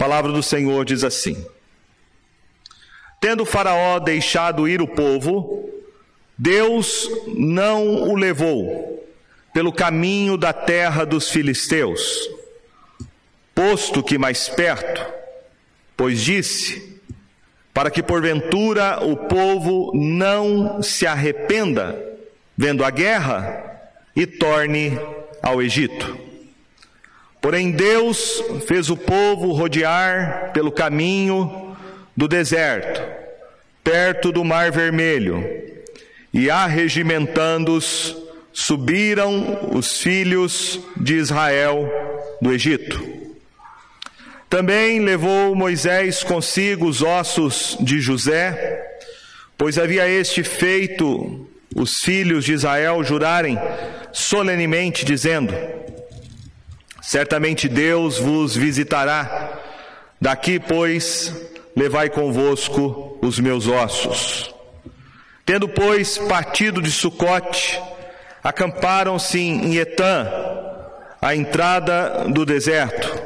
palavra do Senhor diz assim: tendo Faraó deixado ir o povo, Deus não o levou pelo caminho da terra dos filisteus, posto que mais perto, pois disse, para que porventura o povo não se arrependa, vendo a guerra, e torne ao Egito. Porém Deus fez o povo rodear pelo caminho do deserto, perto do Mar Vermelho, e arregimentando-os, subiram os filhos de Israel do Egito. Também levou Moisés consigo os ossos de José, pois havia este feito os filhos de Israel jurarem solenemente, dizendo: certamente Deus vos visitará, daqui, pois, levai convosco os meus ossos. Tendo, pois, partido de Sucote, acamparam-se em Etã, à entrada do deserto.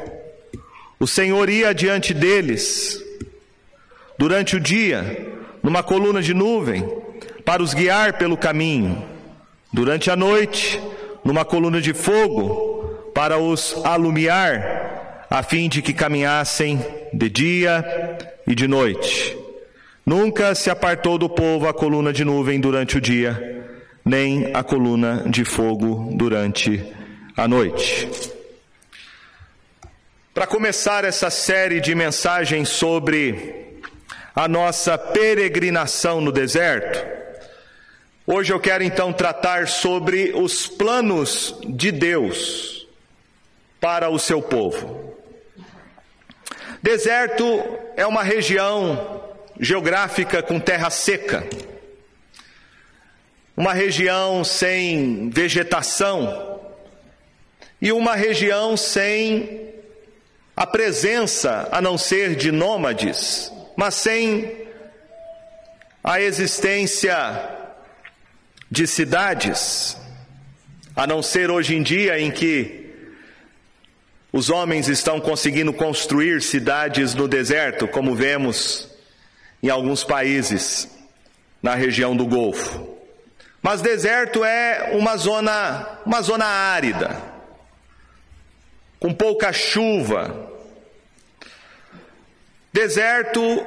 O Senhor ia diante deles durante o dia, numa coluna de nuvem, para os guiar pelo caminho. Durante a noite, numa coluna de fogo, para os alumiar, a fim de que caminhassem de dia e de noite. Nunca se apartou do povo a coluna de nuvem durante o dia, nem a coluna de fogo durante a noite. Para começar essa série de mensagens sobre a nossa peregrinação no deserto, hoje eu quero então tratar sobre os planos de Deus para o seu povo. Deserto é uma região geográfica com terra seca, uma região sem vegetação e uma região sem a presença, a não ser de nômades, mas sem a existência de cidades, a não ser hoje em dia em que os homens estão conseguindo construir cidades no deserto, como vemos em alguns países na região do Golfo. Mas deserto é uma zona árida, com pouca chuva. Deserto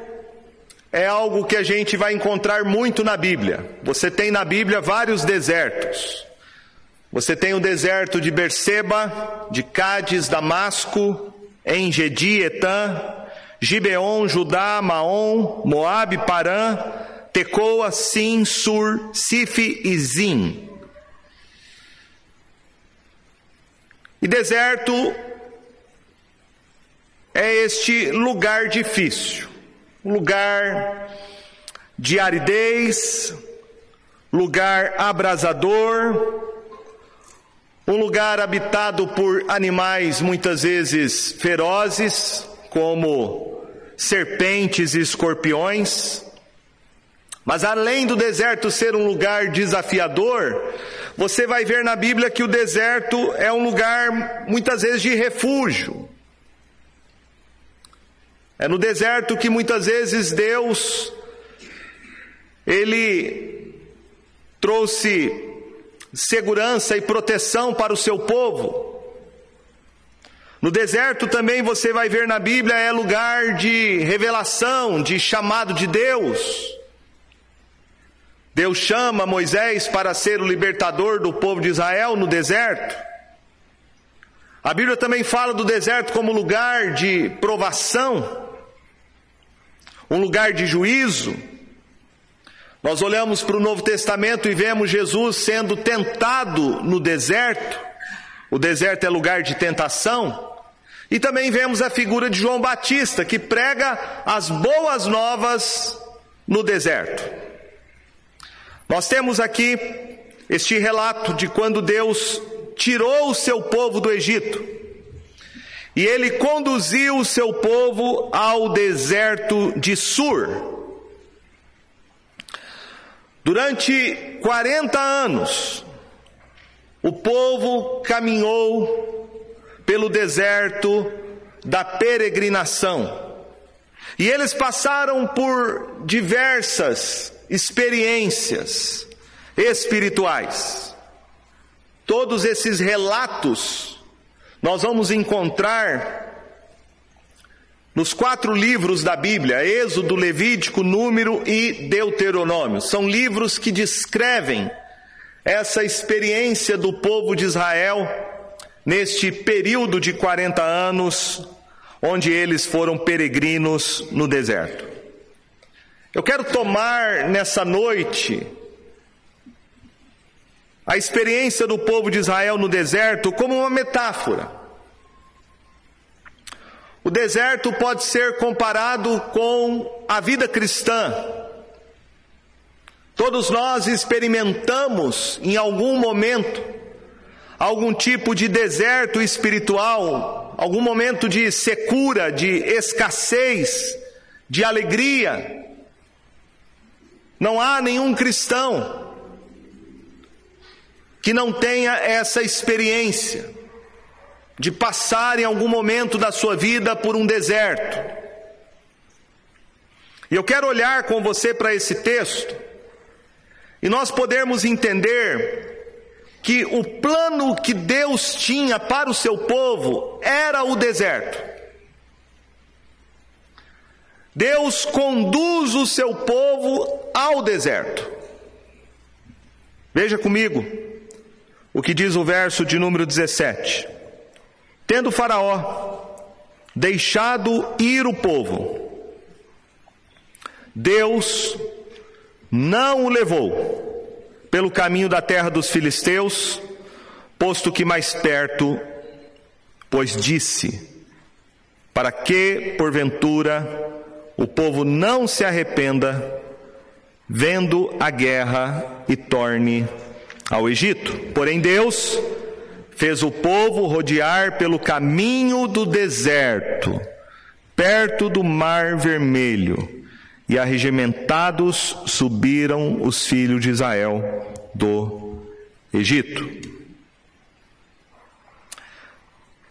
é algo que a gente vai encontrar muito na Bíblia. Você tem na Bíblia vários desertos. Você tem o deserto de Berseba, de Cádiz, Damasco, Engedi, Etã, Gibeon, Judá, Maom, Moabe, Parã, Tecoa, Sim, Sur, Sife e Zim. E deserto é este lugar difícil, lugar de aridez, lugar abrasador, um lugar habitado por animais muitas vezes ferozes, como serpentes e escorpiões. Mas além do deserto ser um lugar desafiador, você vai ver na Bíblia que o deserto é um lugar muitas vezes de refúgio. É no deserto que muitas vezes Deus, Ele trouxe segurança e proteção para o seu povo. No deserto também você vai ver na Bíblia, é lugar de revelação, de chamado de Deus. Deus chama Moisés para ser o libertador do povo de Israel no deserto. A Bíblia também fala do deserto como lugar de provação, um lugar de juízo. Nós olhamos para o Novo Testamento e vemos Jesus sendo tentado no deserto. O deserto é lugar de tentação. E também vemos a figura de João Batista, que prega as boas novas no deserto. Nós temos aqui este relato de quando Deus tirou o seu povo do Egito e ele conduziu o seu povo ao deserto de Sur. Durante 40 anos, o povo caminhou pelo deserto da peregrinação. E eles passaram por diversas experiências espirituais. Todos esses relatos nós vamos encontrar nos 4 livros da Bíblia, Êxodo, Levítico, Número e Deuteronômio. São livros que descrevem essa experiência do povo de Israel neste período de 40 anos, onde eles foram peregrinos no deserto. Eu quero tomar nessa noite a experiência do povo de Israel no deserto como uma metáfora. O deserto pode ser comparado com a vida cristã. Todos nós experimentamos em algum momento algum tipo de deserto espiritual, algum momento de secura, de escassez, de alegria. Não há nenhum cristão que não tenha essa experiência de passar em algum momento da sua vida por um deserto. E eu quero olhar com você para esse texto, e nós podemos entender que o plano que Deus tinha para o seu povo era o deserto. Deus conduz o seu povo ao deserto. Veja comigo o que diz o verso de número 17. Tendo Faraó deixado ir o povo, Deus não o levou pelo caminho da terra dos filisteus, posto que mais perto, pois disse, para que, porventura, o povo não se arrependa, vendo a guerra e torne ao Egito. Porém Deus fez o povo rodear pelo caminho do deserto, perto do Mar Vermelho, e arregimentados subiram os filhos de Israel do Egito.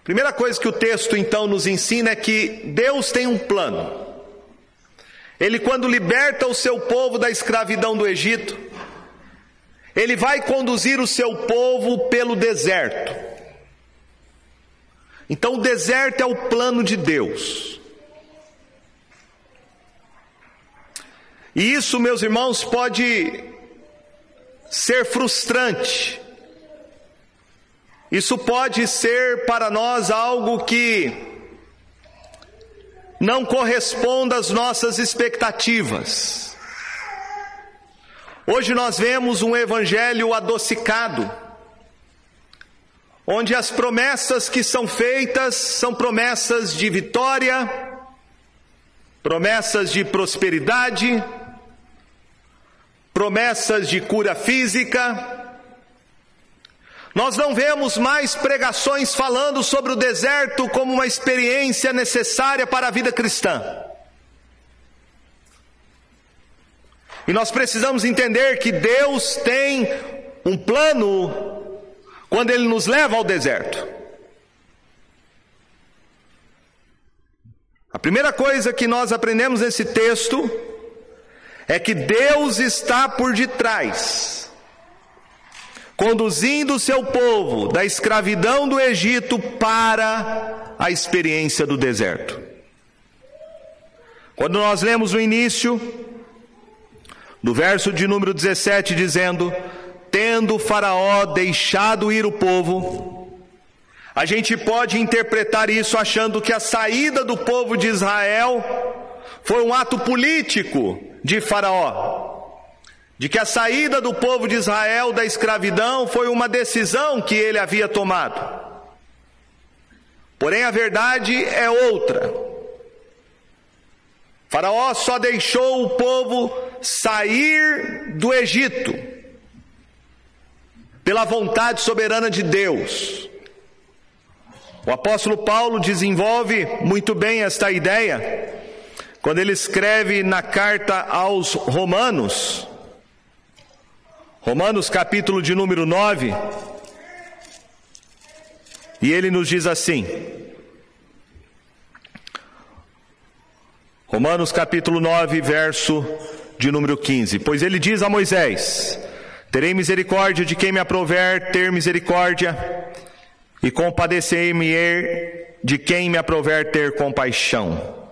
Primeira coisa que o texto então nos ensina é que Deus tem um plano. Ele, quando liberta o seu povo da escravidão do Egito, ele vai conduzir o seu povo pelo deserto. Então o deserto é o plano de Deus. E isso, meus irmãos, pode ser frustrante. Isso pode ser para nós algo que não corresponde às nossas expectativas. Hoje nós vemos um evangelho adocicado, onde as promessas que são feitas são promessas de vitória, promessas de prosperidade, promessas de cura física. Nós não vemos mais pregações falando sobre o deserto como uma experiência necessária para a vida cristã. E nós precisamos entender que Deus tem um plano quando Ele nos leva ao deserto. A primeira coisa que nós aprendemos nesse texto é que Deus está por detrás, conduzindo o seu povo da escravidão do Egito para a experiência do deserto. Quando nós lemos o início do verso de número 17, dizendo, tendo Faraó deixado ir o povo, a gente pode interpretar isso achando que a saída do povo de Israel foi um ato político de Faraó, de que a saída do povo de Israel da escravidão foi uma decisão que ele havia tomado. Porém a verdade é outra. Faraó só deixou o povo sair do Egito pela vontade soberana de Deus. O apóstolo Paulo desenvolve muito bem esta ideia quando ele escreve na carta aos Romanos, Romanos capítulo de número 9, e ele nos diz assim: Romanos capítulo 9, verso de número 15. Pois ele diz a Moisés: terei misericórdia de quem me aprover ter misericórdia, e compadecei-me de quem me aprover ter compaixão.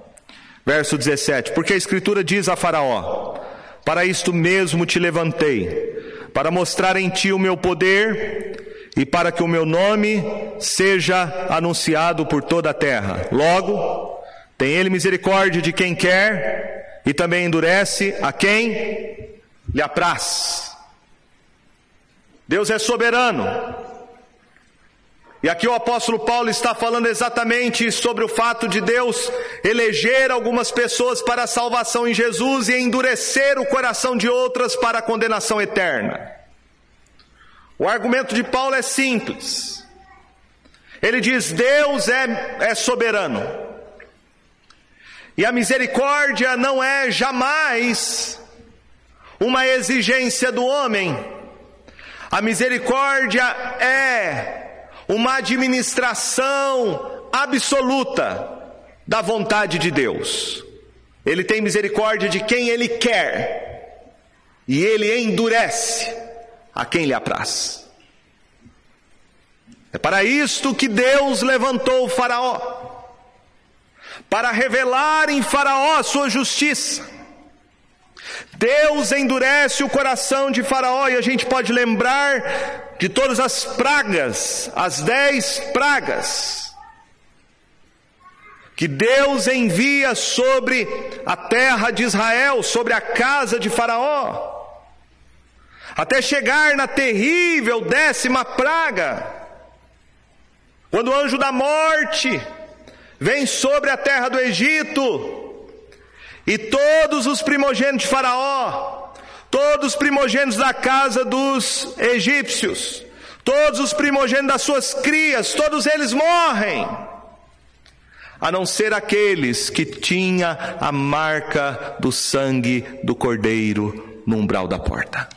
Verso 17, porque a Escritura diz a Faraó: para isto mesmo te levantei, para mostrar em ti o meu poder e para que o meu nome seja anunciado por toda a terra. Logo, tem ele misericórdia de quem quer e também endurece a quem lhe apraz. Deus é soberano. E aqui o apóstolo Paulo está falando exatamente sobre o fato de Deus eleger algumas pessoas para a salvação em Jesus e endurecer o coração de outras para a condenação eterna. O argumento de Paulo é simples. Ele diz: Deus é soberano. E a misericórdia não é jamais uma exigência do homem. A misericórdia é uma administração absoluta da vontade de Deus. Ele tem misericórdia de quem ele quer, e ele endurece a quem lhe apraz. É para isto que Deus levantou o Faraó, para revelar em Faraó a sua justiça. Deus endurece o coração de Faraó, e a gente pode lembrar de todas as pragas, as 10 pragas, que Deus envia sobre a terra de Israel, sobre a casa de Faraó, até chegar na terrível 10ª praga, quando o anjo da morte vem sobre a terra do Egito. E todos os primogênitos de Faraó, todos os primogênitos da casa dos egípcios, todos os primogênitos das suas crias, todos eles morrem, a não ser aqueles que tinha a marca do sangue do cordeiro no umbral da porta.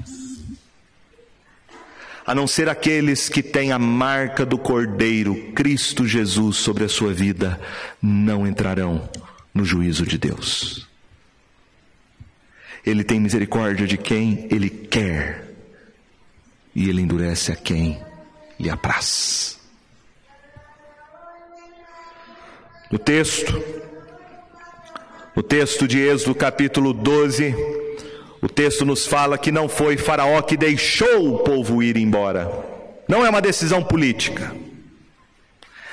A não ser aqueles que têm a marca do cordeiro, Cristo Jesus, sobre a sua vida, não entrarão no juízo de Deus. Ele tem misericórdia de quem ele quer, e ele endurece a quem lhe apraz. No texto de Êxodo capítulo 12, o texto nos fala que não foi Faraó que deixou o povo ir embora. Não é uma decisão política,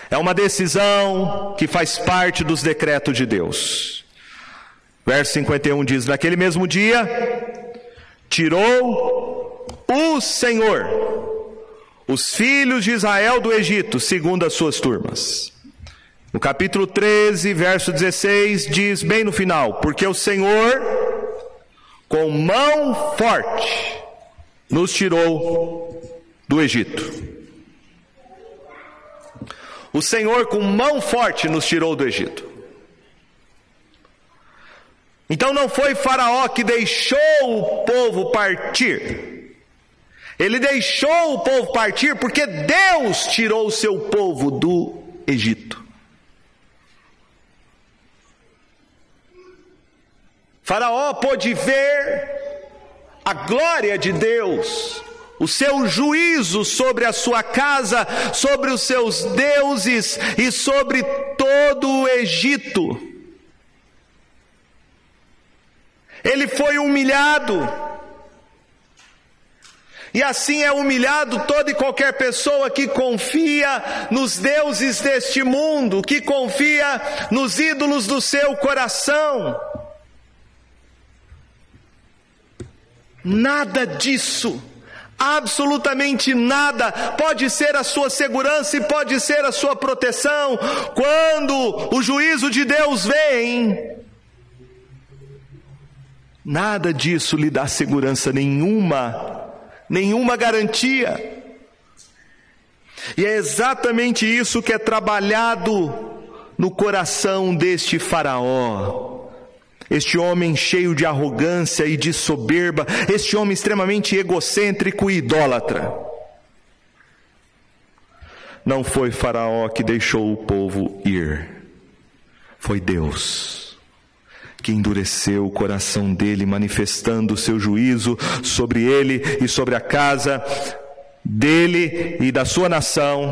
é uma decisão que faz parte dos decretos de Deus. Verso 51 diz: naquele mesmo dia, tirou o Senhor os filhos de Israel do Egito, segundo as suas turmas. No capítulo 13, verso 16, diz bem no final: porque o Senhor, com mão forte, nos tirou do Egito. O Senhor, com mão forte, nos tirou do Egito. Então não foi Faraó que deixou o povo partir. Ele deixou o povo partir porque Deus tirou o seu povo do Egito. Faraó pôde ver a glória de Deus, o seu juízo sobre a sua casa, sobre os seus deuses e sobre todo o Egito. Ele foi humilhado, e assim é humilhado toda e qualquer pessoa que confia nos deuses deste mundo, que confia nos ídolos do seu coração. Nada disso, absolutamente nada, pode ser a sua segurança e pode ser a sua proteção, quando o juízo de Deus vem. Nada disso lhe dá segurança nenhuma, nenhuma garantia. E é exatamente isso que é trabalhado no coração deste Faraó, este homem cheio de arrogância e de soberba, este homem extremamente egocêntrico e idólatra. Não foi Faraó que deixou o povo ir, foi Deus que endureceu o coração dele, manifestando o seu juízo sobre ele e sobre a casa dele e da sua nação,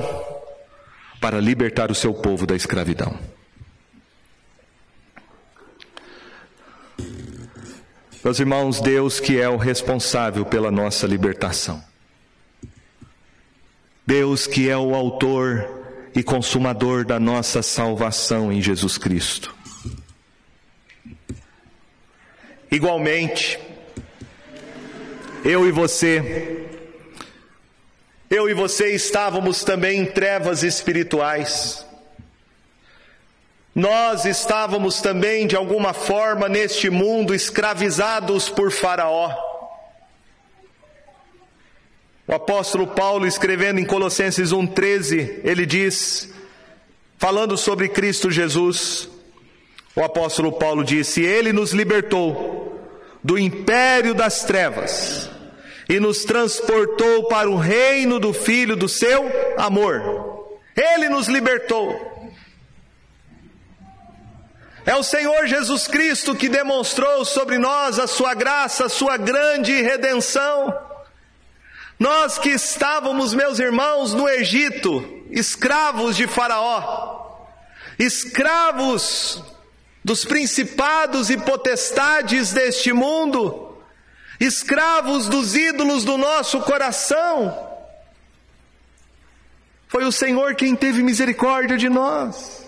para libertar o seu povo da escravidão. Meus irmãos, Deus que é o responsável pela nossa libertação, Deus que é o autor e consumador da nossa salvação em Jesus Cristo. Igualmente, eu e você estávamos também em trevas espirituais. Nós estávamos também, de alguma forma, neste mundo, escravizados por Faraó. O apóstolo Paulo, escrevendo em Colossenses 1,13, ele diz, falando sobre Cristo Jesus, o apóstolo Paulo disse: Ele nos libertou do império das trevas e nos transportou para o reino do Filho do seu amor. Ele nos libertou. É o Senhor Jesus Cristo que demonstrou sobre nós a sua graça, a sua grande redenção. Nós que estávamos, meus irmãos, no Egito, escravos de Faraó, escravos dos principados e potestades deste mundo, escravos dos ídolos do nosso coração, foi o Senhor quem teve misericórdia de nós.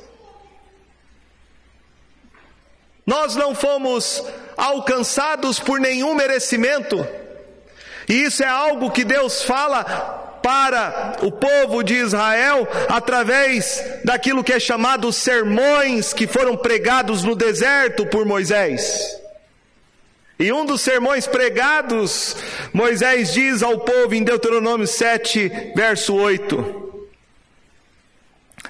Nós não fomos alcançados por nenhum merecimento, e isso é algo que Deus fala para o povo de Israel através daquilo que é chamado sermões que foram pregados no deserto por Moisés. E um dos sermões pregados, Moisés diz ao povo em Deuteronômio 7, verso 8: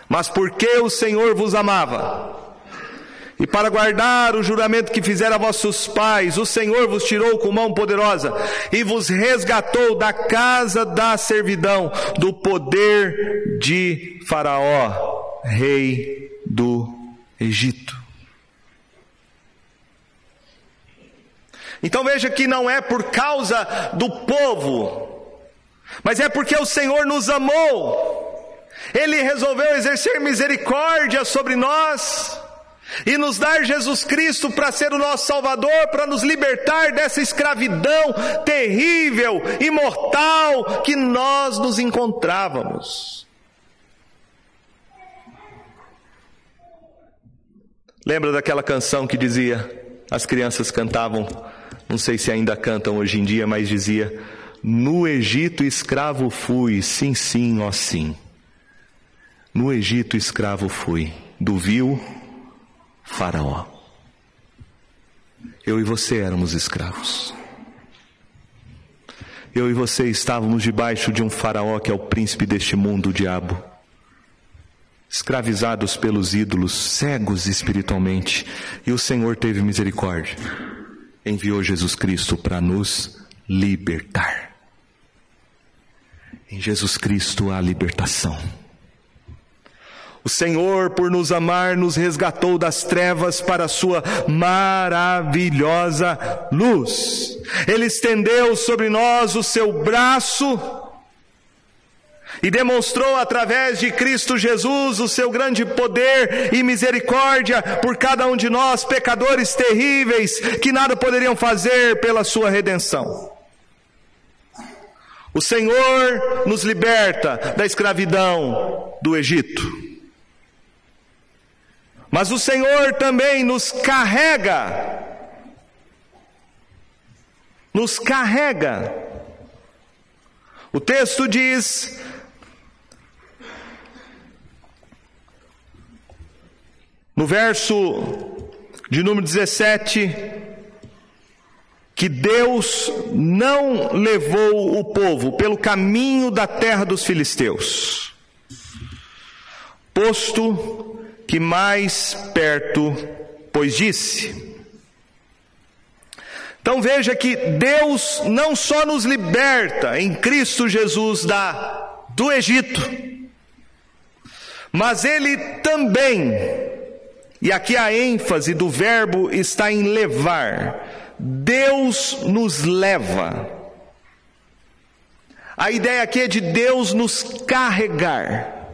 Mas porque o Senhor vos amava, e para guardar o juramento que fizeram a vossos pais, o Senhor vos tirou com mão poderosa e vos resgatou da casa da servidão, do poder de Faraó, rei do Egito. Então veja que não é por causa do povo, mas é porque o Senhor nos amou. Ele resolveu exercer misericórdia sobre nós e nos dar Jesus Cristo para ser o nosso Salvador, para nos libertar dessa escravidão terrível e mortal que nós nos encontrávamos. Lembra daquela canção que dizia, as crianças cantavam, não sei se ainda cantam hoje em dia, mas dizia: No Egito escravo fui, sim, sim, ó sim. No Egito escravo fui, do vil Faraó. Eu e você éramos escravos. Eu e você estávamos debaixo de um faraó que é o príncipe deste mundo, o diabo. Escravizados pelos ídolos, cegos espiritualmente. E o Senhor teve misericórdia. Enviou Jesus Cristo para nos libertar. Em Jesus Cristo há libertação. O Senhor, por nos amar, nos resgatou das trevas para a sua maravilhosa luz. Ele estendeu sobre nós o seu braço e demonstrou através de Cristo Jesus o seu grande poder e misericórdia por cada um de nós, pecadores terríveis, que nada poderiam fazer pela sua redenção. O Senhor nos liberta da escravidão do Egito. Mas o Senhor também nos carrega. O texto diz, no verso de número 17, que Deus não levou o povo pelo caminho da terra dos filisteus, posto que mais perto, pois disse. Então veja que Deus não só nos liberta em Cristo Jesus do Egito, mas Ele também, E aqui a ênfase do verbo está em levar. Deus nos leva. A ideia aqui é de Deus nos carregar.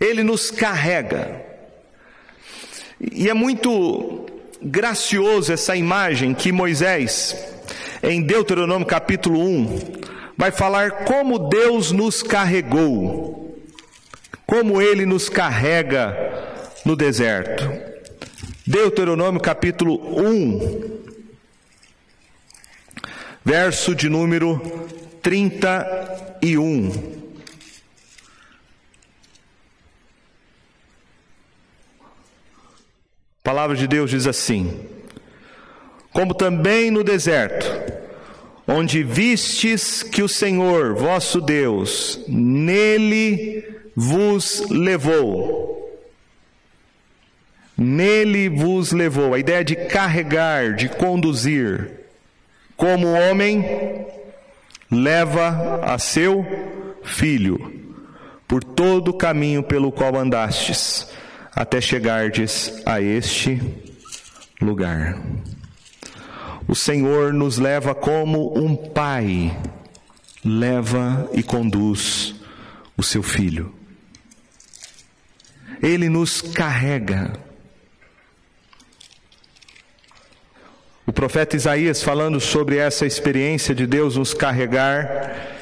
Ele nos carrega. E é muito gracioso essa imagem que Moisés, em Deuteronômio capítulo 1, vai falar como Deus nos carregou, como Ele nos carrega no deserto. Deuteronômio capítulo 1, verso de número 31. A palavra de Deus diz assim: como também no deserto, onde vistes que o Senhor vosso Deus nele vos levou. Nele vos levou. A ideia de carregar, de conduzir, como o homem leva a seu filho, por todo o caminho pelo qual andastes, até chegardes a este lugar. O Senhor nos leva como um pai leva e conduz o seu filho. Ele nos carrega. O profeta Isaías, falando sobre essa experiência de Deus nos carregar,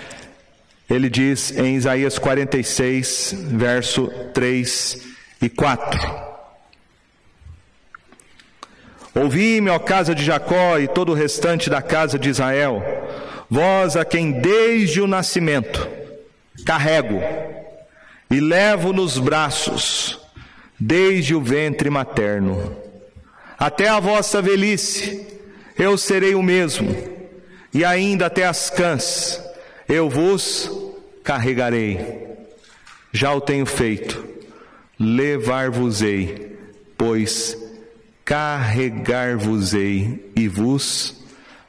ele diz em Isaías 46, verso 3 e 4: Ouvi-me, ó casa de Jacó, e todo o restante da casa de Israel, vós a quem desde o nascimento carrego e levo nos braços, desde o ventre materno até a vossa velhice, eu serei o mesmo, e ainda até as cãs eu vos carregarei. Já o tenho feito, levar-vos-ei, pois carregar-vos-ei e vos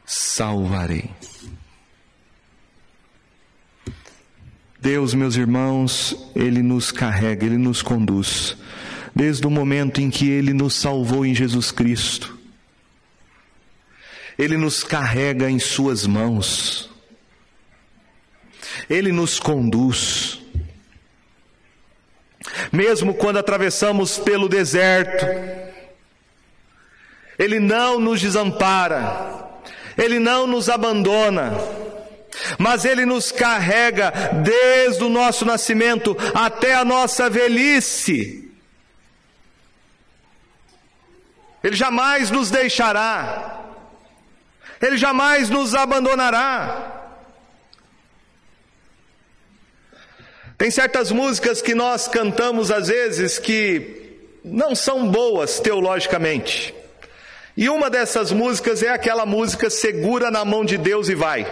salvarei. Deus, meus irmãos, Ele nos carrega, Ele nos conduz. Desde o momento em que Ele nos salvou em Jesus Cristo, Ele nos carrega em suas mãos. Ele nos conduz. Mesmo quando atravessamos pelo deserto, Ele não nos desampara, Ele não nos abandona, mas Ele nos carrega desde o nosso nascimento até a nossa velhice. Ele jamais nos deixará, Ele jamais nos abandonará. Tem certas músicas que nós cantamos às vezes que não são boas teologicamente. E uma dessas músicas é aquela música Segura na Mão de Deus e Vai.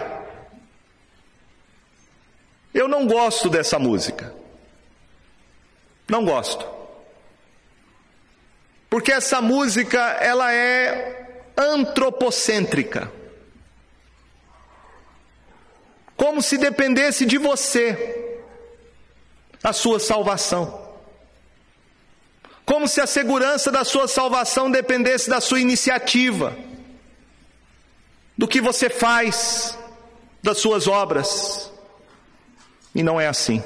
Eu não gosto dessa música. Não gosto. Porque essa música, ela é antropocêntrica. Como se dependesse de você a sua salvação, como se a segurança da sua salvação dependesse da sua iniciativa, do que você faz, das suas obras. E não é assim.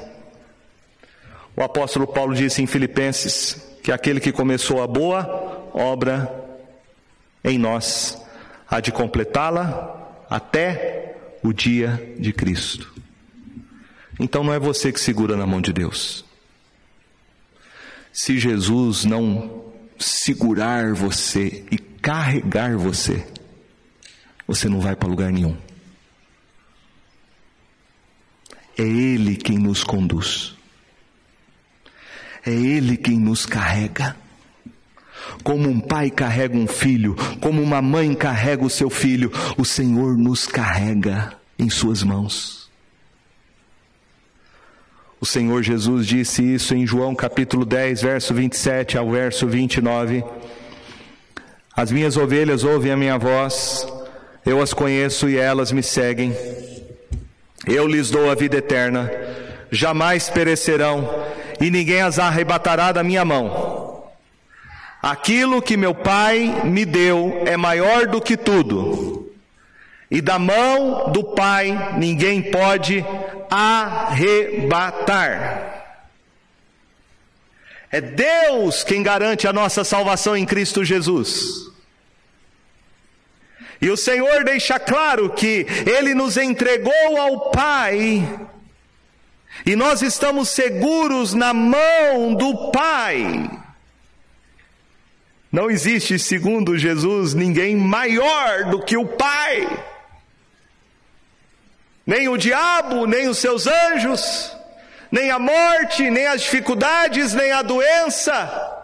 O apóstolo Paulo disse em Filipenses que aquele que começou a boa obra em nós há de completá-la até o dia de Cristo. Então não é você que segura na mão de Deus. Se Jesus não segurar você e carregar você, você não vai para lugar nenhum. É Ele quem nos conduz. É Ele quem nos carrega. Como um pai carrega um filho, como uma mãe carrega o seu filho, o Senhor nos carrega em suas mãos. O Senhor Jesus disse isso em João capítulo 10, verso 27 ao verso 29. As minhas ovelhas ouvem a minha voz, eu as conheço e elas me seguem. Eu lhes dou a vida eterna, jamais perecerão e ninguém as arrebatará da minha mão. Aquilo que meu Pai me deu é maior do que tudo, e da mão do Pai ninguém pode arrebatar. É Deus quem garante a nossa salvação em Cristo Jesus. E o Senhor deixa claro que Ele nos entregou ao Pai, e nós estamos seguros na mão do Pai. Não existe, segundo Jesus, ninguém maior do que o Pai. Nem o diabo, nem os seus anjos, nem a morte, nem as dificuldades, nem a doença,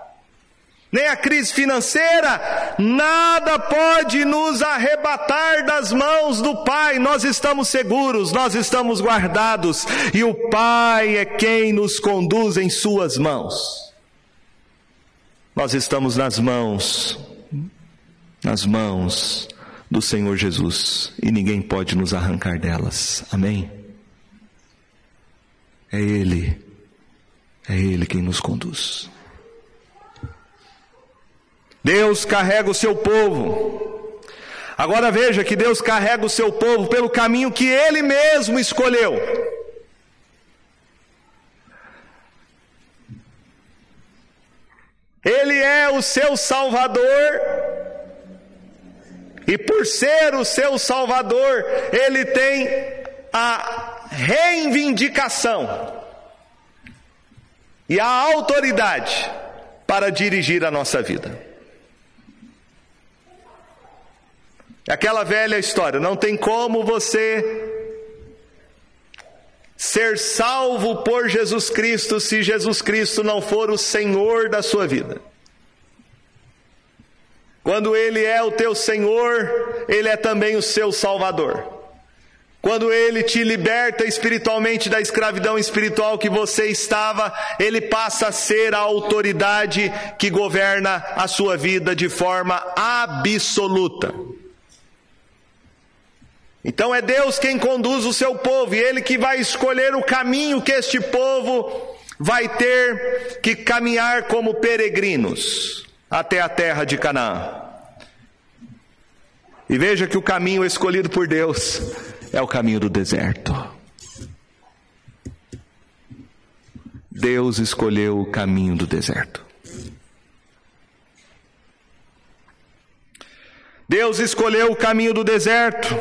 nem a crise financeira, nada pode nos arrebatar das mãos do Pai. Nós estamos seguros, nós estamos guardados, e o Pai é quem nos conduz em suas mãos. Nós estamos nas mãos do Senhor Jesus, e ninguém pode nos arrancar delas, amém? É Ele quem nos conduz. Deus carrega o seu povo. Agora veja que Deus carrega o seu povo pelo caminho que Ele mesmo escolheu. Ele é o seu Salvador, e por ser o seu Salvador, Ele tem a reivindicação e a autoridade para dirigir a nossa vida. Aquela velha história, não tem como você ser salvo por Jesus Cristo se Jesus Cristo não for o Senhor da sua vida. Quando Ele é o teu Senhor, Ele é também o seu Salvador. Quando Ele te liberta espiritualmente da escravidão espiritual que você estava, Ele passa a ser a autoridade que governa a sua vida de forma absoluta. Então é Deus quem conduz o seu povo, e Ele que vai escolher o caminho que este povo vai ter que caminhar como peregrinos até a terra de Canaã. E veja que o caminho escolhido por Deus é o caminho do deserto. Deus escolheu o caminho do deserto. Deus escolheu o caminho do deserto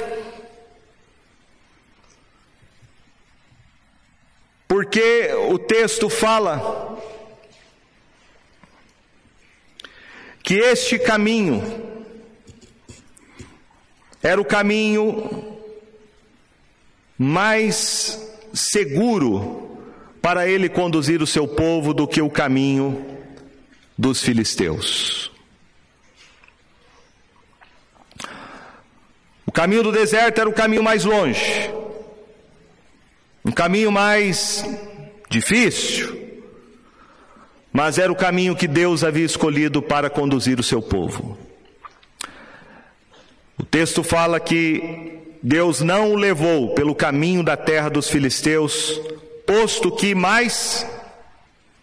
porque o texto fala que este caminho era o caminho mais seguro para Ele conduzir o seu povo do que o caminho dos filisteus. O caminho do deserto era o caminho mais longe, um caminho mais difícil, mas era o caminho que Deus havia escolhido para conduzir o seu povo. O texto fala que Deus não o levou pelo caminho da terra dos filisteus, posto que mais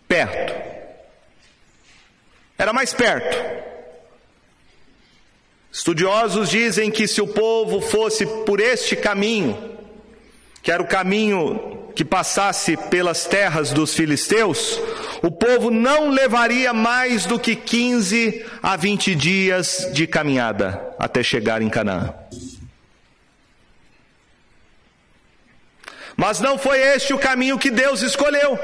perto. Era mais perto. Estudiosos dizem que se o povo fosse por este caminho, que era o caminho que passasse pelas terras dos filisteus, o povo não levaria mais do que 15 a 20 dias de caminhada até chegar em Canaã. Mas não foi este o caminho que Deus escolheu.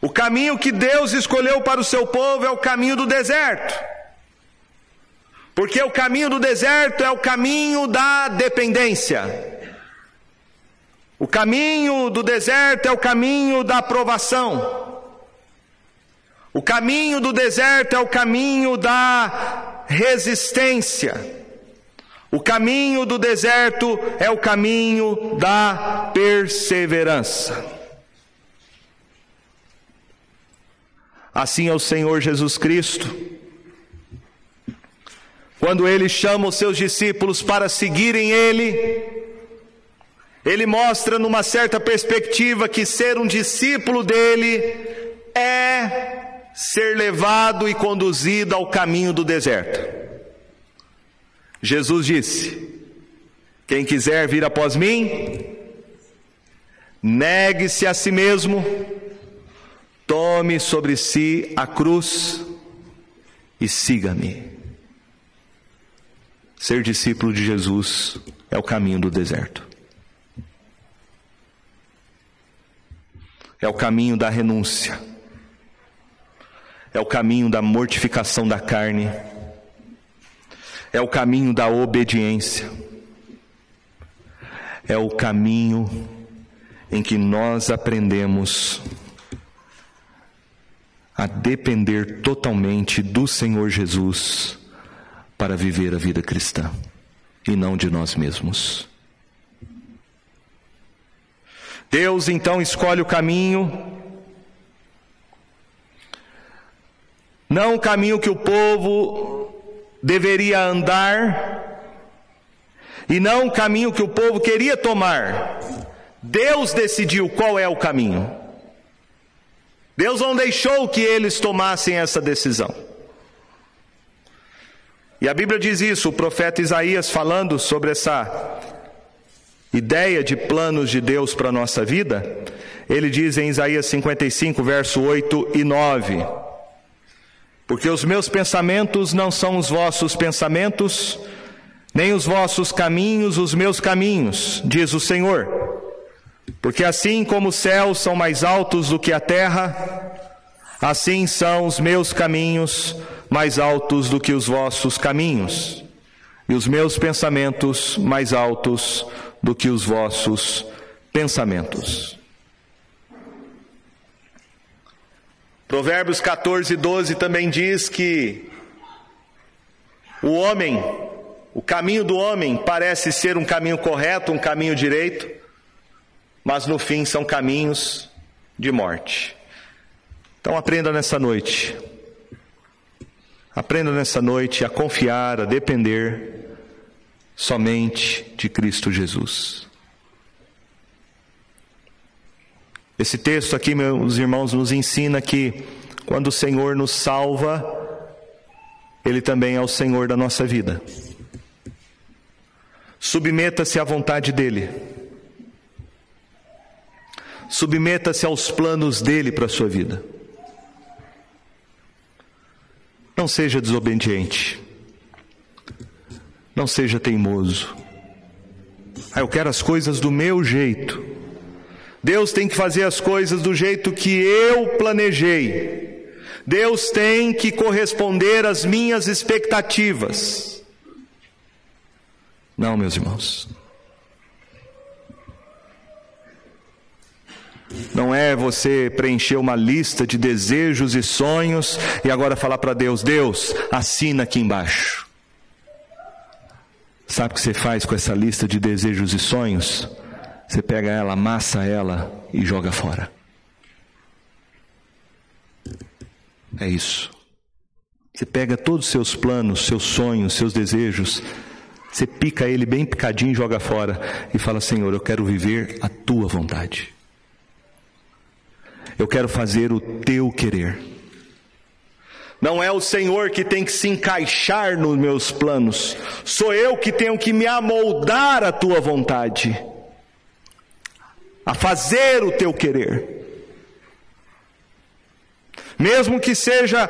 O caminho que Deus escolheu para o seu povo é o caminho do deserto. Porque o caminho do deserto é o caminho da dependência. O caminho do deserto é o caminho da provação. O caminho do deserto é o caminho da resistência. O caminho do deserto é o caminho da perseverança. Assim é o Senhor Jesus Cristo. Quando Ele chama os seus discípulos para seguirem Ele, Ele mostra numa certa perspectiva que ser um discípulo dele é ser levado e conduzido ao caminho do deserto. Jesus disse: quem quiser vir após mim, negue-se a si mesmo, tome sobre si a cruz e siga-me. Ser discípulo de Jesus é o caminho do deserto. É o caminho da renúncia. É o caminho da mortificação da carne. É o caminho da obediência. É o caminho em que nós aprendemos a depender totalmente do Senhor Jesus para viver a vida cristã e não de nós mesmos. Deus então escolhe o caminho, não o caminho que o povo deveria andar e não o caminho que o povo queria tomar. Deus decidiu qual é o caminho. Deus não deixou que eles tomassem essa decisão. E a Bíblia diz isso, o profeta Isaías falando sobre essa ideia de planos de Deus para a nossa vida, ele diz em Isaías 55, verso 8 e 9: porque os meus pensamentos não são os vossos pensamentos, nem os vossos caminhos os meus caminhos, diz o Senhor. Porque assim como os céus são mais altos do que a terra, assim são os meus caminhos mais altos do que os vossos caminhos, e os meus pensamentos mais altos do que os vossos pensamentos. Provérbios 14:12 também diz que o caminho do homem parece ser um caminho correto, um caminho direito, mas no fim são caminhos de morte. Então aprenda nessa noite. Aprenda nessa noite a confiar, a depender somente de Cristo Jesus. Esse texto aqui, meus irmãos, nos ensina que quando o Senhor nos salva, Ele também é o Senhor da nossa vida. Submeta-se à vontade dEle. Submeta-se aos planos dele para a sua vida. Não seja desobediente. Não seja teimoso. Eu quero as coisas do meu jeito. Deus tem que fazer as coisas do jeito que eu planejei. Deus tem que corresponder às minhas expectativas. Não, meus irmãos. Não é você preencher uma lista de desejos e sonhos e agora falar para Deus: Deus, assina aqui embaixo. Sabe o que você faz com essa lista de desejos e sonhos? Você pega ela, amassa ela e joga fora. É isso. Você pega todos os seus planos, seus sonhos, seus desejos, você pica ele bem picadinho e joga fora e fala: Senhor, eu quero viver a tua vontade. Eu quero fazer o teu querer. Não é o Senhor que tem que se encaixar nos meus planos. Sou eu que tenho que me amoldar à tua vontade, a fazer o teu querer. Mesmo que seja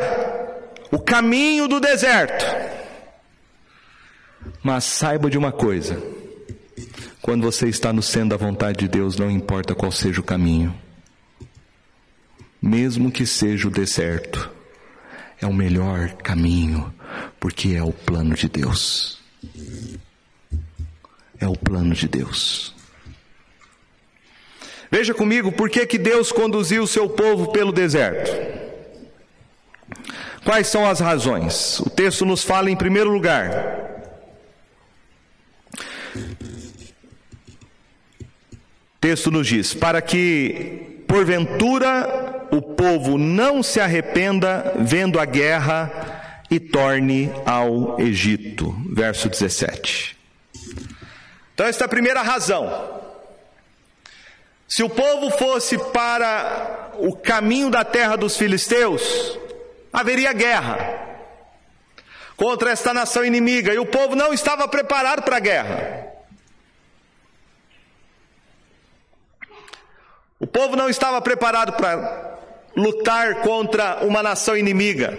o caminho do deserto. Mas saiba de uma coisa: quando você está no centro da vontade de Deus, não importa qual seja o caminho, mesmo que seja o deserto, é o melhor caminho, porque é o plano de Deus. É o plano de Deus. Veja comigo por que Deus conduziu o seu povo pelo deserto. Quais são as razões? O texto nos fala, em primeiro lugar, o texto nos diz: para que, porventura, o povo não se arrependa vendo a guerra e torne ao Egito. Verso 17. Então, esta é a primeira razão. Se o povo fosse para o caminho da terra dos filisteus, haveria guerra contra esta nação inimiga, e o povo não estava preparado para a guerra. O povo não estava preparado para lutar contra uma nação inimiga.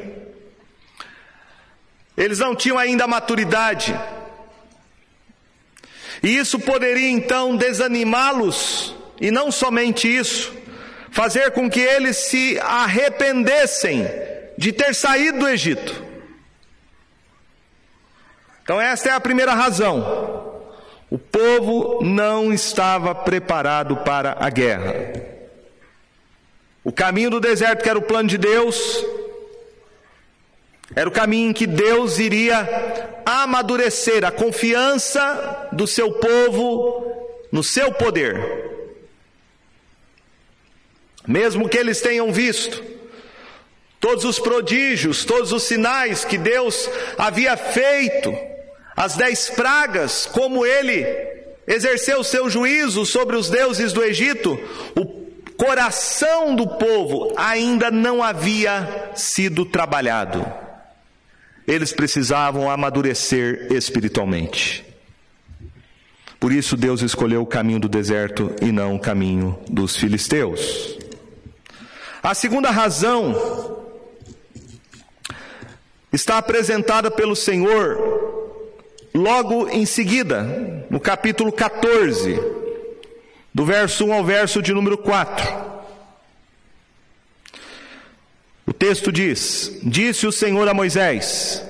Eles não tinham ainda a maturidade. E isso poderia então desanimá-los, e não somente isso, fazer com que eles se arrependessem de ter saído do Egito. Então esta é a primeira razão. O povo não estava preparado para a guerra. O caminho do deserto, que era o plano de Deus, era o caminho em que Deus iria amadurecer a confiança do seu povo no seu poder. Mesmo que eles tenham visto todos os prodígios, todos os sinais que Deus havia feito, as 10 pragas, como ele exerceu o seu juízo sobre os deuses do Egito, o coração do povo ainda não havia sido trabalhado. Eles precisavam amadurecer espiritualmente. Por isso Deus escolheu o caminho do deserto e não o caminho dos filisteus. A segunda razão está apresentada pelo Senhor logo em seguida, no capítulo 14, do verso 1 ao verso de número 4. O texto diz: disse o Senhor a Moisés,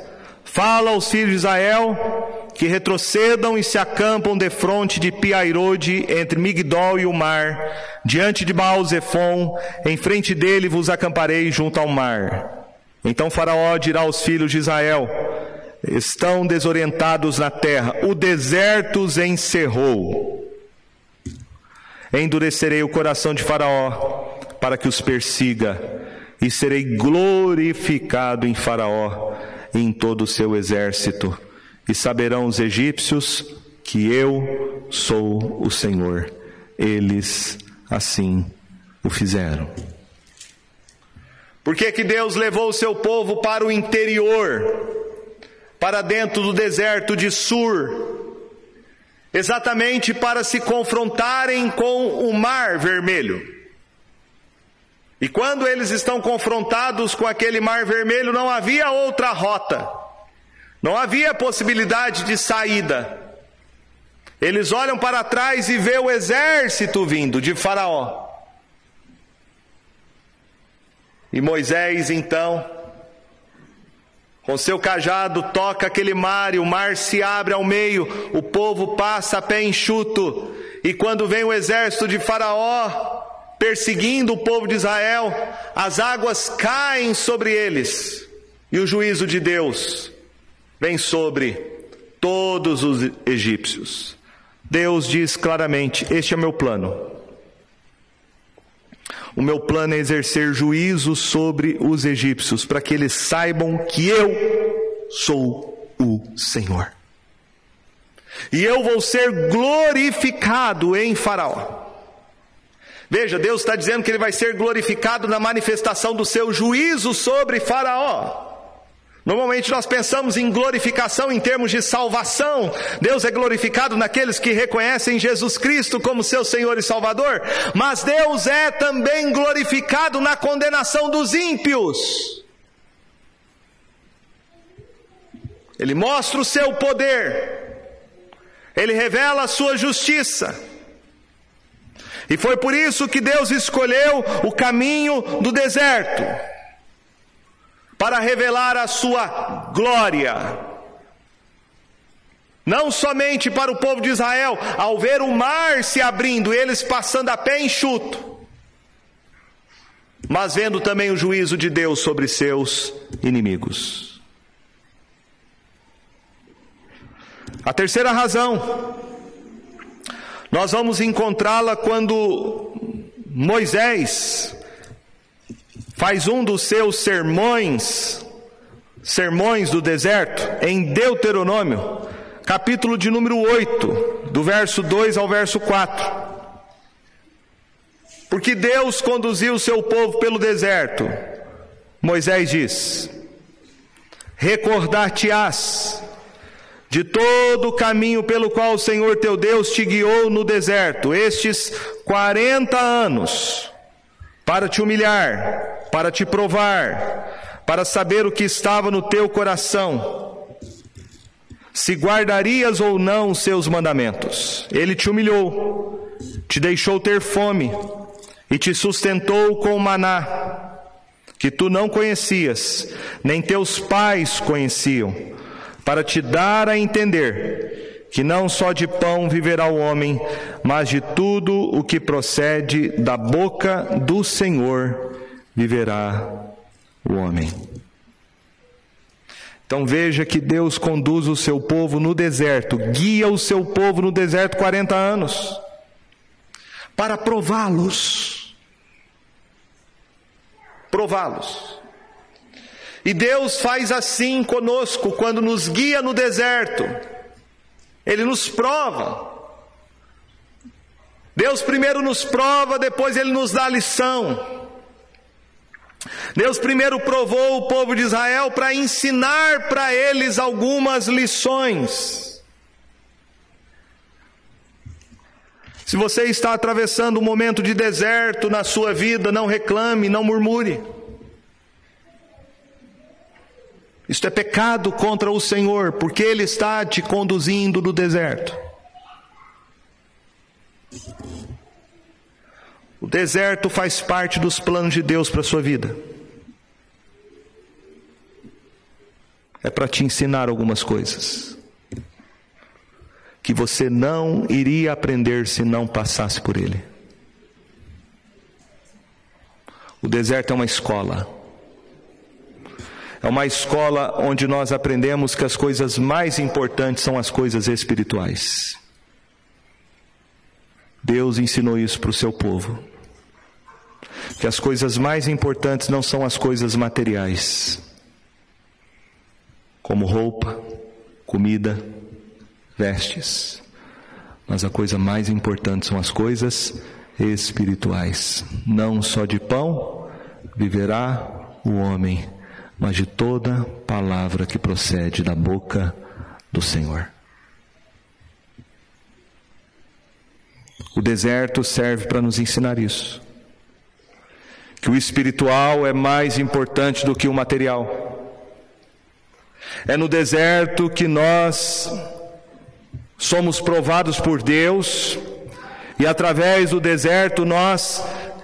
fala aos filhos de Israel que retrocedam e se acampam defronte de Piairode, entre Migdol e o mar, diante de Baal-Zefon, em frente dele vos acamparei junto ao mar. Então Faraó dirá aos filhos de Israel, estão desorientados na terra, o deserto os encerrou. Endurecerei o coração de Faraó, para que os persiga, e serei glorificado em Faraó e em todo o seu exército, e saberão os egípcios que eu sou o Senhor. Eles assim o fizeram. Por que Deus levou o seu povo para o interior, para dentro do deserto de Sur? Exatamente para se confrontarem com o Mar Vermelho. E quando eles estão confrontados com aquele Mar Vermelho, não havia outra rota, não havia possibilidade de saída. Eles olham para trás e vê o exército vindo de Faraó. E Moisés, então, com seu cajado, toca aquele mar, e o mar se abre ao meio, o povo passa a pé enxuto, e quando vem o exército de Faraó perseguindo o povo de Israel, as águas caem sobre eles, e o juízo de Deus vem sobre todos os egípcios. Deus diz claramente, este é o meu plano. O meu plano é exercer juízo sobre os egípcios, para que eles saibam que eu sou o Senhor. E eu vou ser glorificado em Faraó. Veja, Deus está dizendo que ele vai ser glorificado na manifestação do seu juízo sobre Faraó. Normalmente nós pensamos em glorificação em termos de salvação. Deus é glorificado naqueles que reconhecem Jesus Cristo como seu Senhor e Salvador. Mas Deus é também glorificado na condenação dos ímpios. Ele mostra o seu poder. Ele revela a sua justiça. E foi por isso que Deus escolheu o caminho do deserto, para revelar a sua glória, não somente para o povo de Israel, ao ver o mar se abrindo, eles passando a pé enxuto, mas vendo também o juízo de Deus sobre seus inimigos. A terceira razão, nós vamos encontrá-la quando Moisés faz um dos seus sermões do deserto, em Deuteronômio, capítulo de número 8, do verso 2 ao verso 4. Porque Deus conduziu o seu povo pelo deserto. Moisés diz: recordar-te-ás de todo o caminho pelo qual o Senhor teu Deus te guiou no deserto, estes 40 anos, para te humilhar, para te provar, para saber o que estava no teu coração, se guardarias ou não os seus mandamentos. Ele te humilhou, te deixou ter fome e te sustentou com maná, que tu não conhecias, nem teus pais conheciam, para te dar a entender que não só de pão viverá o homem, mas de tudo o que procede da boca do Senhor viverá o homem. Então veja que Deus conduz o seu povo no deserto, guia o seu povo no deserto 40 anos, para prová-los. Prová-los. E Deus faz assim conosco, quando nos guia no deserto. Ele nos prova. Deus primeiro nos prova, depois Ele nos dá a lição. Deus primeiro provou o povo de Israel para ensinar para eles algumas lições. Se você está atravessando um momento de deserto na sua vida, não reclame, não murmure. Isto é pecado contra o Senhor, porque Ele está te conduzindo no deserto. O deserto faz parte dos planos de Deus para a sua vida. É para te ensinar algumas coisas que você não iria aprender se não passasse por ele. O deserto é uma escola. É uma escola onde nós aprendemos que as coisas mais importantes são as coisas espirituais. Deus ensinou isso para o seu povo. Que as coisas mais importantes não são as coisas materiais, como roupa, comida, vestes. Mas a coisa mais importante são as coisas espirituais. Não só de pão viverá o homem, mas de toda palavra que procede da boca do Senhor. O deserto serve para nos ensinar isso, que o espiritual é mais importante do que o material. É no deserto que nós somos provados por Deus, e através do deserto nós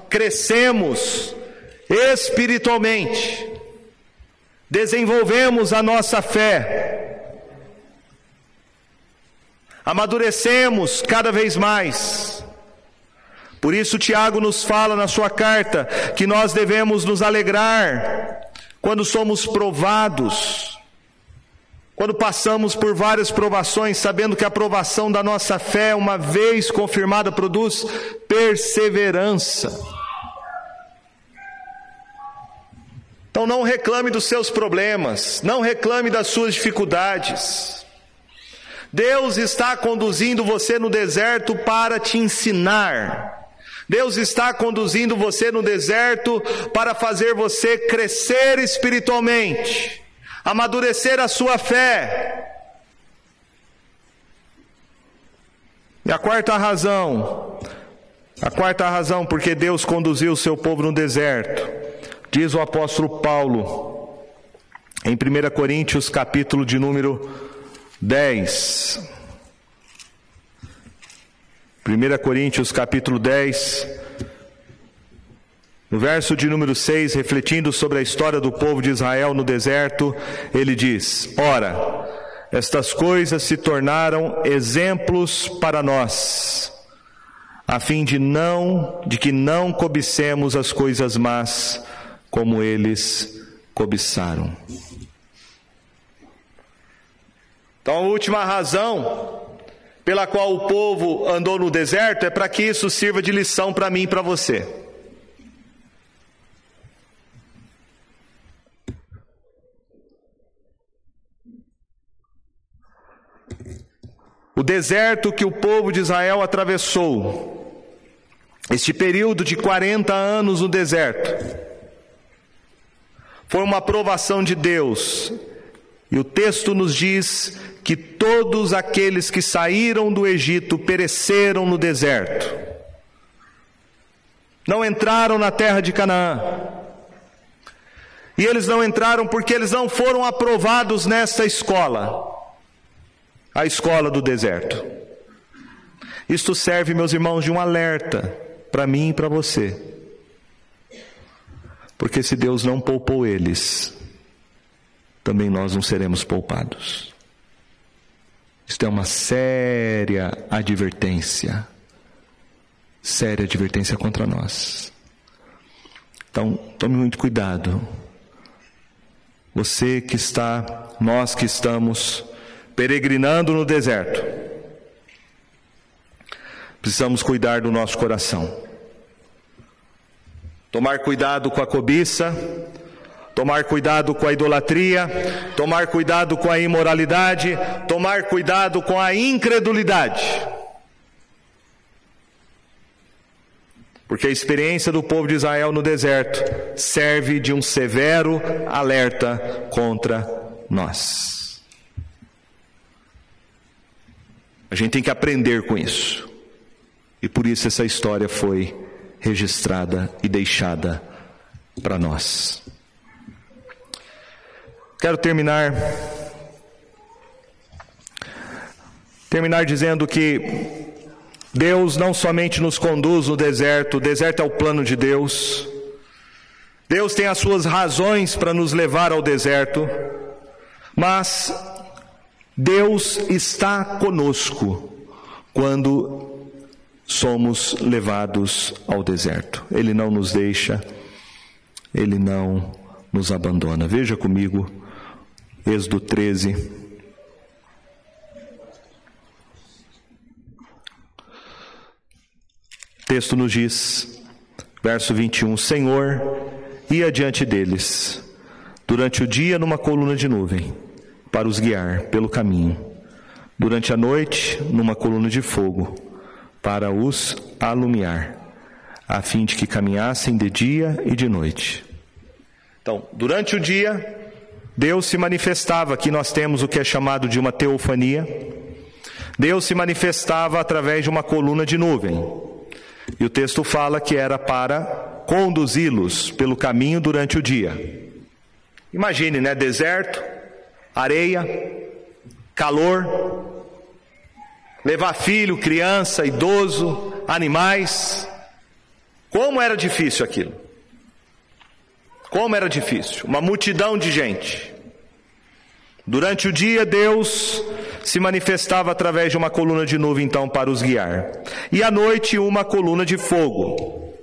crescemos espiritualmente. Desenvolvemos a nossa fé, amadurecemos cada vez mais. Por isso Tiago nos fala na sua carta que nós devemos nos alegrar quando somos provados, quando passamos por várias provações, sabendo que a provação da nossa fé, uma vez confirmada, produz perseverança. Então não reclame dos seus problemas, não reclame das suas dificuldades. Deus está conduzindo você no deserto para te ensinar. Deus está conduzindo você no deserto para fazer você crescer espiritualmente, amadurecer a sua fé. E a quarta razão porque Deus conduziu o seu povo no deserto, diz o apóstolo Paulo, em 1 Coríntios, capítulo de número 10. 1 Coríntios, capítulo 10, no verso de número 6, refletindo sobre a história do povo de Israel no deserto, ele diz: ora, estas coisas se tornaram exemplos para nós, a fim de que não cobicemos as coisas más, como eles cobiçaram. Então a última razão pela qual o povo andou no deserto é para que isso sirva de lição para mim e para você. O deserto que o povo de Israel atravessou Este período de 40 anos no deserto foi uma aprovação de Deus, e o texto nos diz que todos aqueles que saíram do Egito pereceram no deserto, não entraram na terra de Canaã, e eles não entraram porque eles não foram aprovados nesta escola, a escola do deserto. Isto serve, meus irmãos, de um alerta para mim e para você, porque se Deus não poupou eles, também nós não seremos poupados. Isto é uma séria advertência contra nós. Então, tome muito cuidado. Nós que estamos peregrinando no deserto, precisamos cuidar do nosso coração. Tomar cuidado com a cobiça, tomar cuidado com a idolatria, tomar cuidado com a imoralidade, tomar cuidado com a incredulidade. Porque a experiência do povo de Israel no deserto serve de um severo alerta contra nós. A gente tem que aprender com isso. E por isso essa história foi registrada e deixada para nós. Quero terminar dizendo que Deus não somente nos conduz no deserto, o deserto é o plano de Deus. Deus tem as suas razões para nos levar ao deserto, mas Deus está conosco quando somos levados ao deserto. Ele não nos deixa, Ele não nos abandona. Veja comigo, Êxodo 13. O texto nos diz, verso 21, Senhor, ia diante deles, durante o dia numa coluna de nuvem, para os guiar pelo caminho. Durante a noite, numa coluna de fogo, para os alumiar, a fim de que caminhassem de dia e de noite. Então, durante o dia, Deus se manifestava. Aqui nós temos o que é chamado de uma teofania. Deus se manifestava através de uma coluna de nuvem. E o texto fala que era para conduzi-los pelo caminho durante o dia. Imagine, né? Deserto, areia, calor, levar filho, criança, idoso, animais. Como era difícil aquilo. Como era difícil. Uma multidão de gente. Durante o dia, Deus se manifestava através de uma coluna de nuvem, então, para os guiar. E à noite, uma coluna de fogo.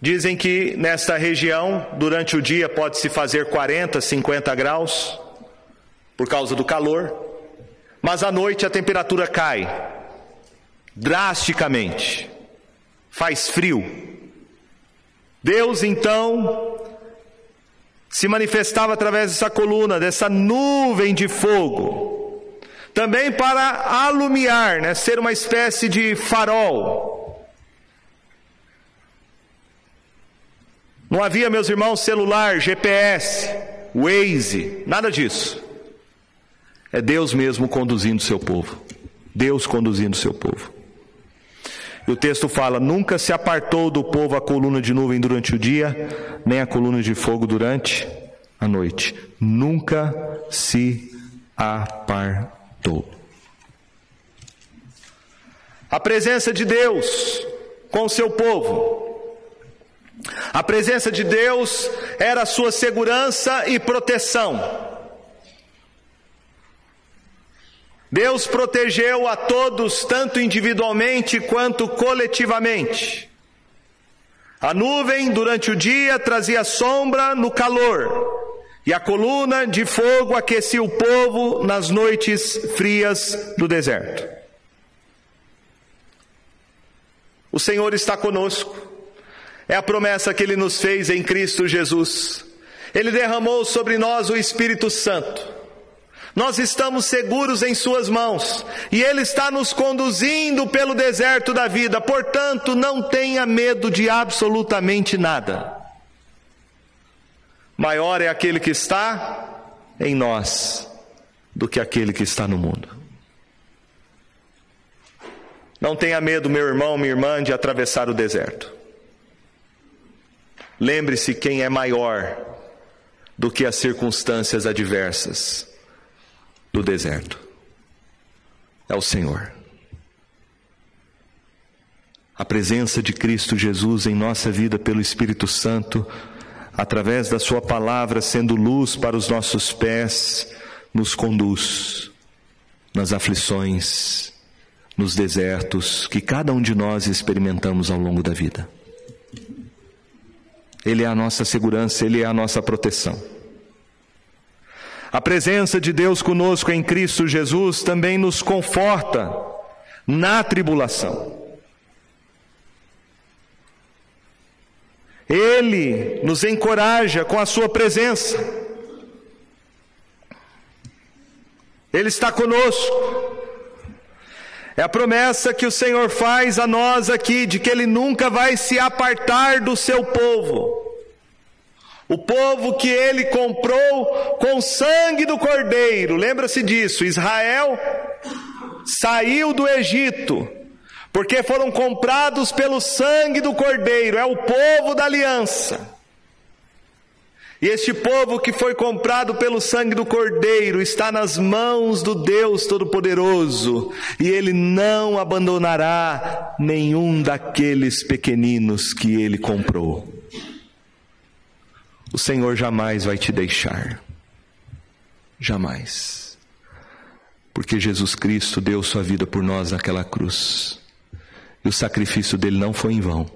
Dizem que nesta região, durante o dia, pode-se fazer 40, 50 graus, por causa do calor. Mas à noite a temperatura cai drasticamente, faz frio. Deus então se manifestava através dessa coluna, dessa nuvem de fogo, também para alumiar, né? Ser uma espécie de farol. Não havia, meus irmãos, celular, GPS, Waze, nada disso. É Deus mesmo conduzindo o seu povo. Deus conduzindo o seu povo. E o texto fala, nunca se apartou do povo a coluna de nuvem durante o dia, nem a coluna de fogo durante a noite. Nunca se apartou. A presença de Deus com o seu povo. A presença de Deus era a sua segurança e proteção. Deus protegeu a todos, tanto individualmente quanto coletivamente. A nuvem durante o dia trazia sombra no calor, e a coluna de fogo aquecia o povo nas noites frias do deserto. O Senhor está conosco, é a promessa que Ele nos fez em Cristo Jesus. Ele derramou sobre nós o Espírito Santo. Nós estamos seguros em suas mãos, e Ele está nos conduzindo pelo deserto da vida. Portanto, não tenha medo de absolutamente nada. Maior é aquele que está em nós do que aquele que está no mundo. Não tenha medo, meu irmão, minha irmã, de atravessar o deserto. Lembre-se quem é maior do que as circunstâncias adversas do deserto. É o Senhor. A presença de Cristo Jesus em nossa vida pelo Espírito Santo, através da sua palavra, sendo luz para os nossos pés, nos conduz nas aflições, nos desertos que cada um de nós experimentamos ao longo da vida. Ele é a nossa segurança, Ele é a nossa proteção. A presença de Deus conosco em Cristo Jesus também nos conforta na tribulação. Ele nos encoraja com a sua presença. Ele está conosco. É a promessa que o Senhor faz a nós aqui, de que Ele nunca vai se apartar do seu povo. O povo que Ele comprou com o sangue do Cordeiro. Lembra-se disso, Israel saiu do Egito, porque foram comprados pelo sangue do Cordeiro. É o povo da aliança. E este povo que foi comprado pelo sangue do Cordeiro está nas mãos do Deus Todo-Poderoso, e Ele não abandonará nenhum daqueles pequeninos que Ele comprou. O Senhor jamais vai te deixar. Jamais. Porque Jesus Cristo deu sua vida por nós naquela cruz. E o sacrifício dele não foi em vão.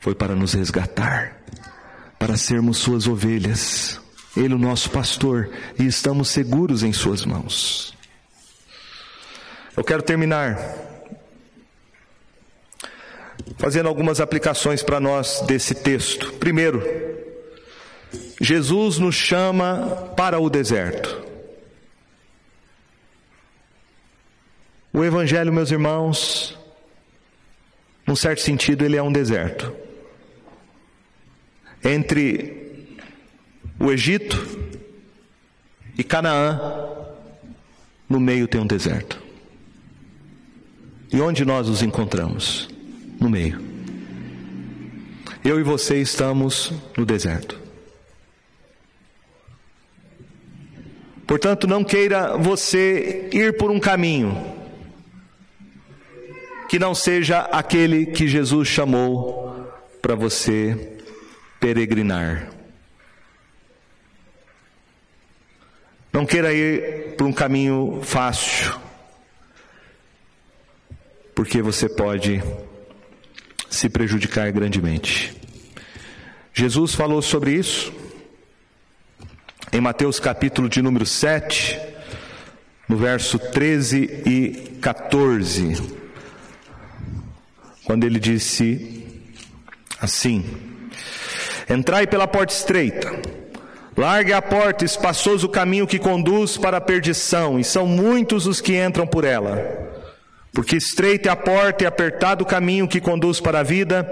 Foi para nos resgatar, para sermos suas ovelhas. Ele o nosso pastor, e estamos seguros em suas mãos. Eu quero terminar fazendo algumas aplicações para nós desse texto. Primeiro, Jesus nos chama para o deserto. O evangelho, meus irmãos, num certo sentido, ele é um deserto. Entre o Egito e Canaã, no meio tem um deserto. E onde nós nos encontramos? No meio. Eu e você estamos no deserto. Portanto, não queira você ir por um caminho que não seja aquele que Jesus chamou para você peregrinar. Não queira ir por um caminho fácil, porque você pode se prejudicar grandemente. Jesus falou sobre isso em Mateus capítulo de número 7, no verso 13 e 14, quando ele disse assim: entrai pela porta estreita, larga a porta, espaçoso o caminho que conduz para a perdição, e são muitos os que entram por ela. Porque estreita é a porta e apertado o caminho que conduz para a vida,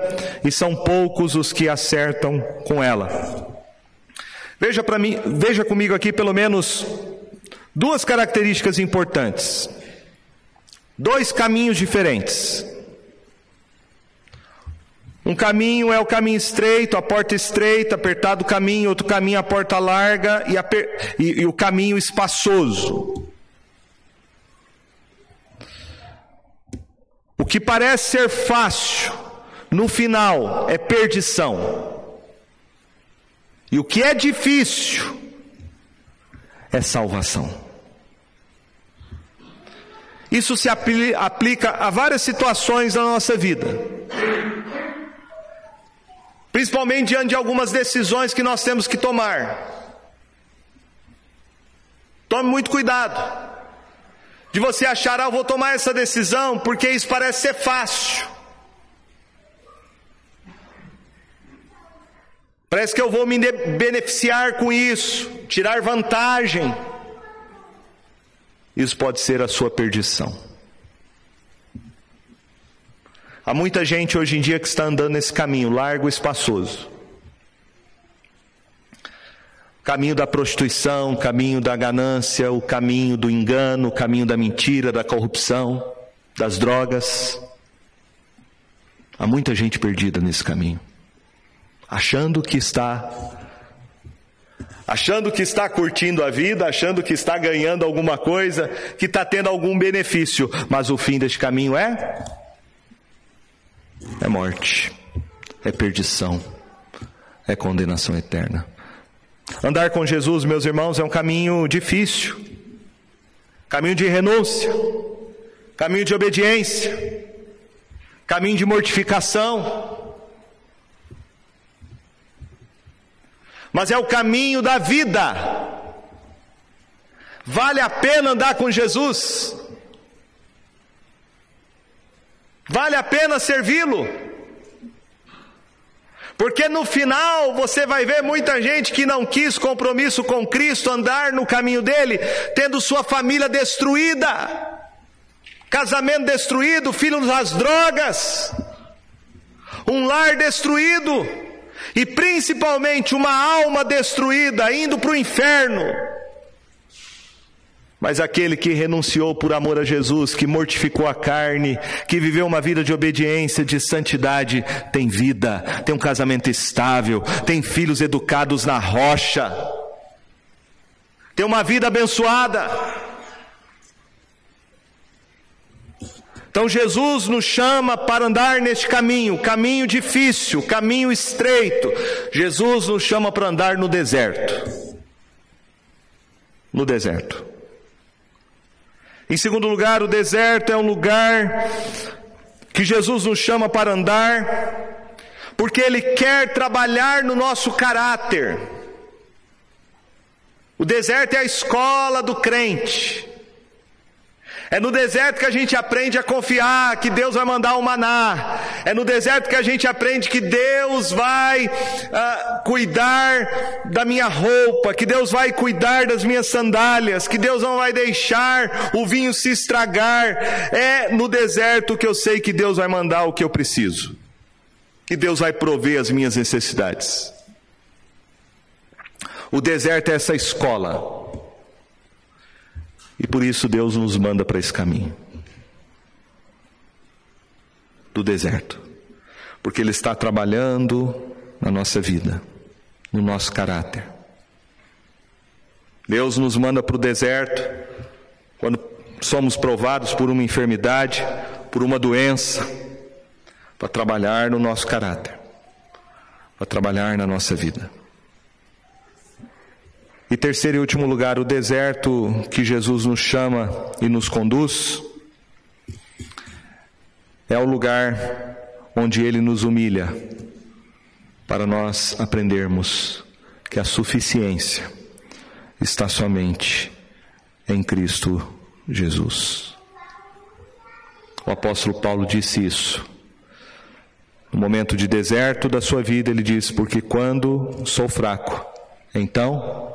e são poucos os que acertam com ela. Veja comigo aqui pelo menos duas características importantes. Dois caminhos diferentes. Um caminho é o caminho estreito, a porta estreita, apertado o caminho. Outro caminho, a porta larga e o caminho espaçoso. O que parece ser fácil, no final, é perdição. E o que é difícil é salvação. Isso se aplica a várias situações da nossa vida. Principalmente diante de algumas decisões que nós temos que tomar. Tome muito cuidado de você achar, vou tomar essa decisão porque isso parece ser fácil. Parece que eu vou me beneficiar com isso, tirar vantagem. isso pode ser a sua perdição. Há muita gente hoje em dia que está andando nesse caminho largo e espaçoso. Caminho da prostituição, caminho da ganância, o caminho do engano, o caminho da mentira, da corrupção, das drogas. Há muita gente perdida nesse caminho, achando que está curtindo a vida, achando que está ganhando alguma coisa, que está tendo algum benefício, mas o fim deste caminho é morte, é perdição, é condenação eterna. Andar com Jesus, meus irmãos, é um caminho difícil, caminho de renúncia, caminho de obediência, caminho de mortificação, mas é o caminho da vida. Vale a pena andar com Jesus, vale a pena servi-lo, porque no final você vai ver muita gente que não quis compromisso com Cristo, andar no caminho dele, tendo sua família destruída, casamento destruído, filhos nas drogas, um lar destruído e principalmente uma alma destruída, indo para o inferno. Mas aquele que renunciou por amor a Jesus, que mortificou a carne, que viveu uma vida de obediência, de santidade, tem vida, tem um casamento estável, tem filhos educados na rocha, tem uma vida abençoada. Então Jesus nos chama para andar neste caminho, caminho difícil, caminho estreito. Jesus nos chama para andar no deserto. No deserto. Em segundo lugar, o deserto é um lugar que Jesus nos chama para andar, porque Ele quer trabalhar no nosso caráter. O deserto é a escola do crente. É no deserto que a gente aprende a confiar que Deus vai mandar o maná. É no deserto que a gente aprende que Deus vai cuidar da minha roupa, que Deus vai cuidar das minhas sandálias, que Deus não vai deixar o vinho se estragar. É no deserto que eu sei que Deus vai mandar o que eu preciso, que Deus vai prover as minhas necessidades. O deserto é essa escola. E por isso Deus nos manda para esse caminho do deserto, porque Ele está trabalhando na nossa vida, no nosso caráter. Deus nos manda para o deserto quando somos provados por uma enfermidade, por uma doença, para trabalhar no nosso caráter, para trabalhar na nossa vida. E terceiro e último lugar, o deserto que Jesus nos chama e nos conduz é o lugar onde Ele nos humilha para nós aprendermos que a suficiência está somente em Cristo Jesus. O apóstolo Paulo disse isso. No momento de deserto da sua vida, ele diz: porque quando sou fraco, então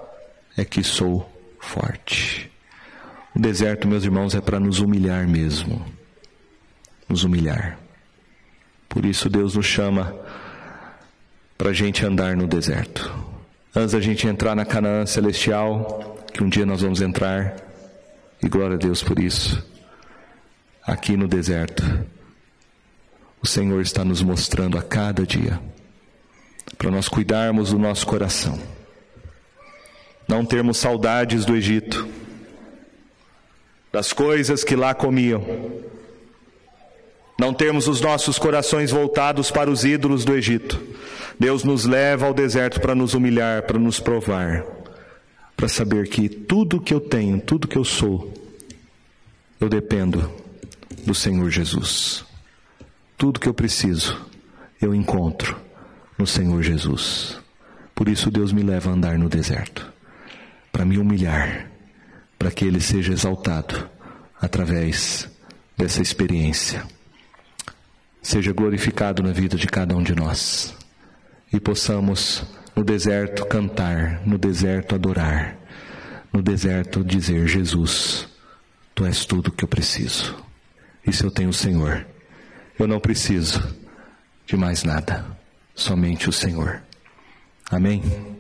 é que sou forte. O deserto, meus irmãos, é para nos humilhar mesmo. Nos humilhar. Por isso Deus nos chama para a gente andar no deserto. Antes da gente entrar na Canaã Celestial, que um dia nós vamos entrar, e glória a Deus por isso, aqui no deserto, o Senhor está nos mostrando a cada dia, para nós cuidarmos do nosso coração. Não termos saudades do Egito, das coisas que lá comiam. Não termos os nossos corações voltados para os ídolos do Egito. Deus nos leva ao deserto para nos humilhar, para nos provar, para saber que tudo que eu tenho, tudo que eu sou, eu dependo do Senhor Jesus. Tudo que eu preciso, eu encontro no Senhor Jesus. Por isso Deus me leva a andar no deserto, para me humilhar, para que Ele seja exaltado através dessa experiência, seja glorificado na vida de cada um de nós, e possamos no deserto cantar, no deserto adorar, no deserto dizer: Jesus, Tu és tudo o que eu preciso. Isso eu tenho o Senhor. Eu não preciso de mais nada. Somente o Senhor. Amém?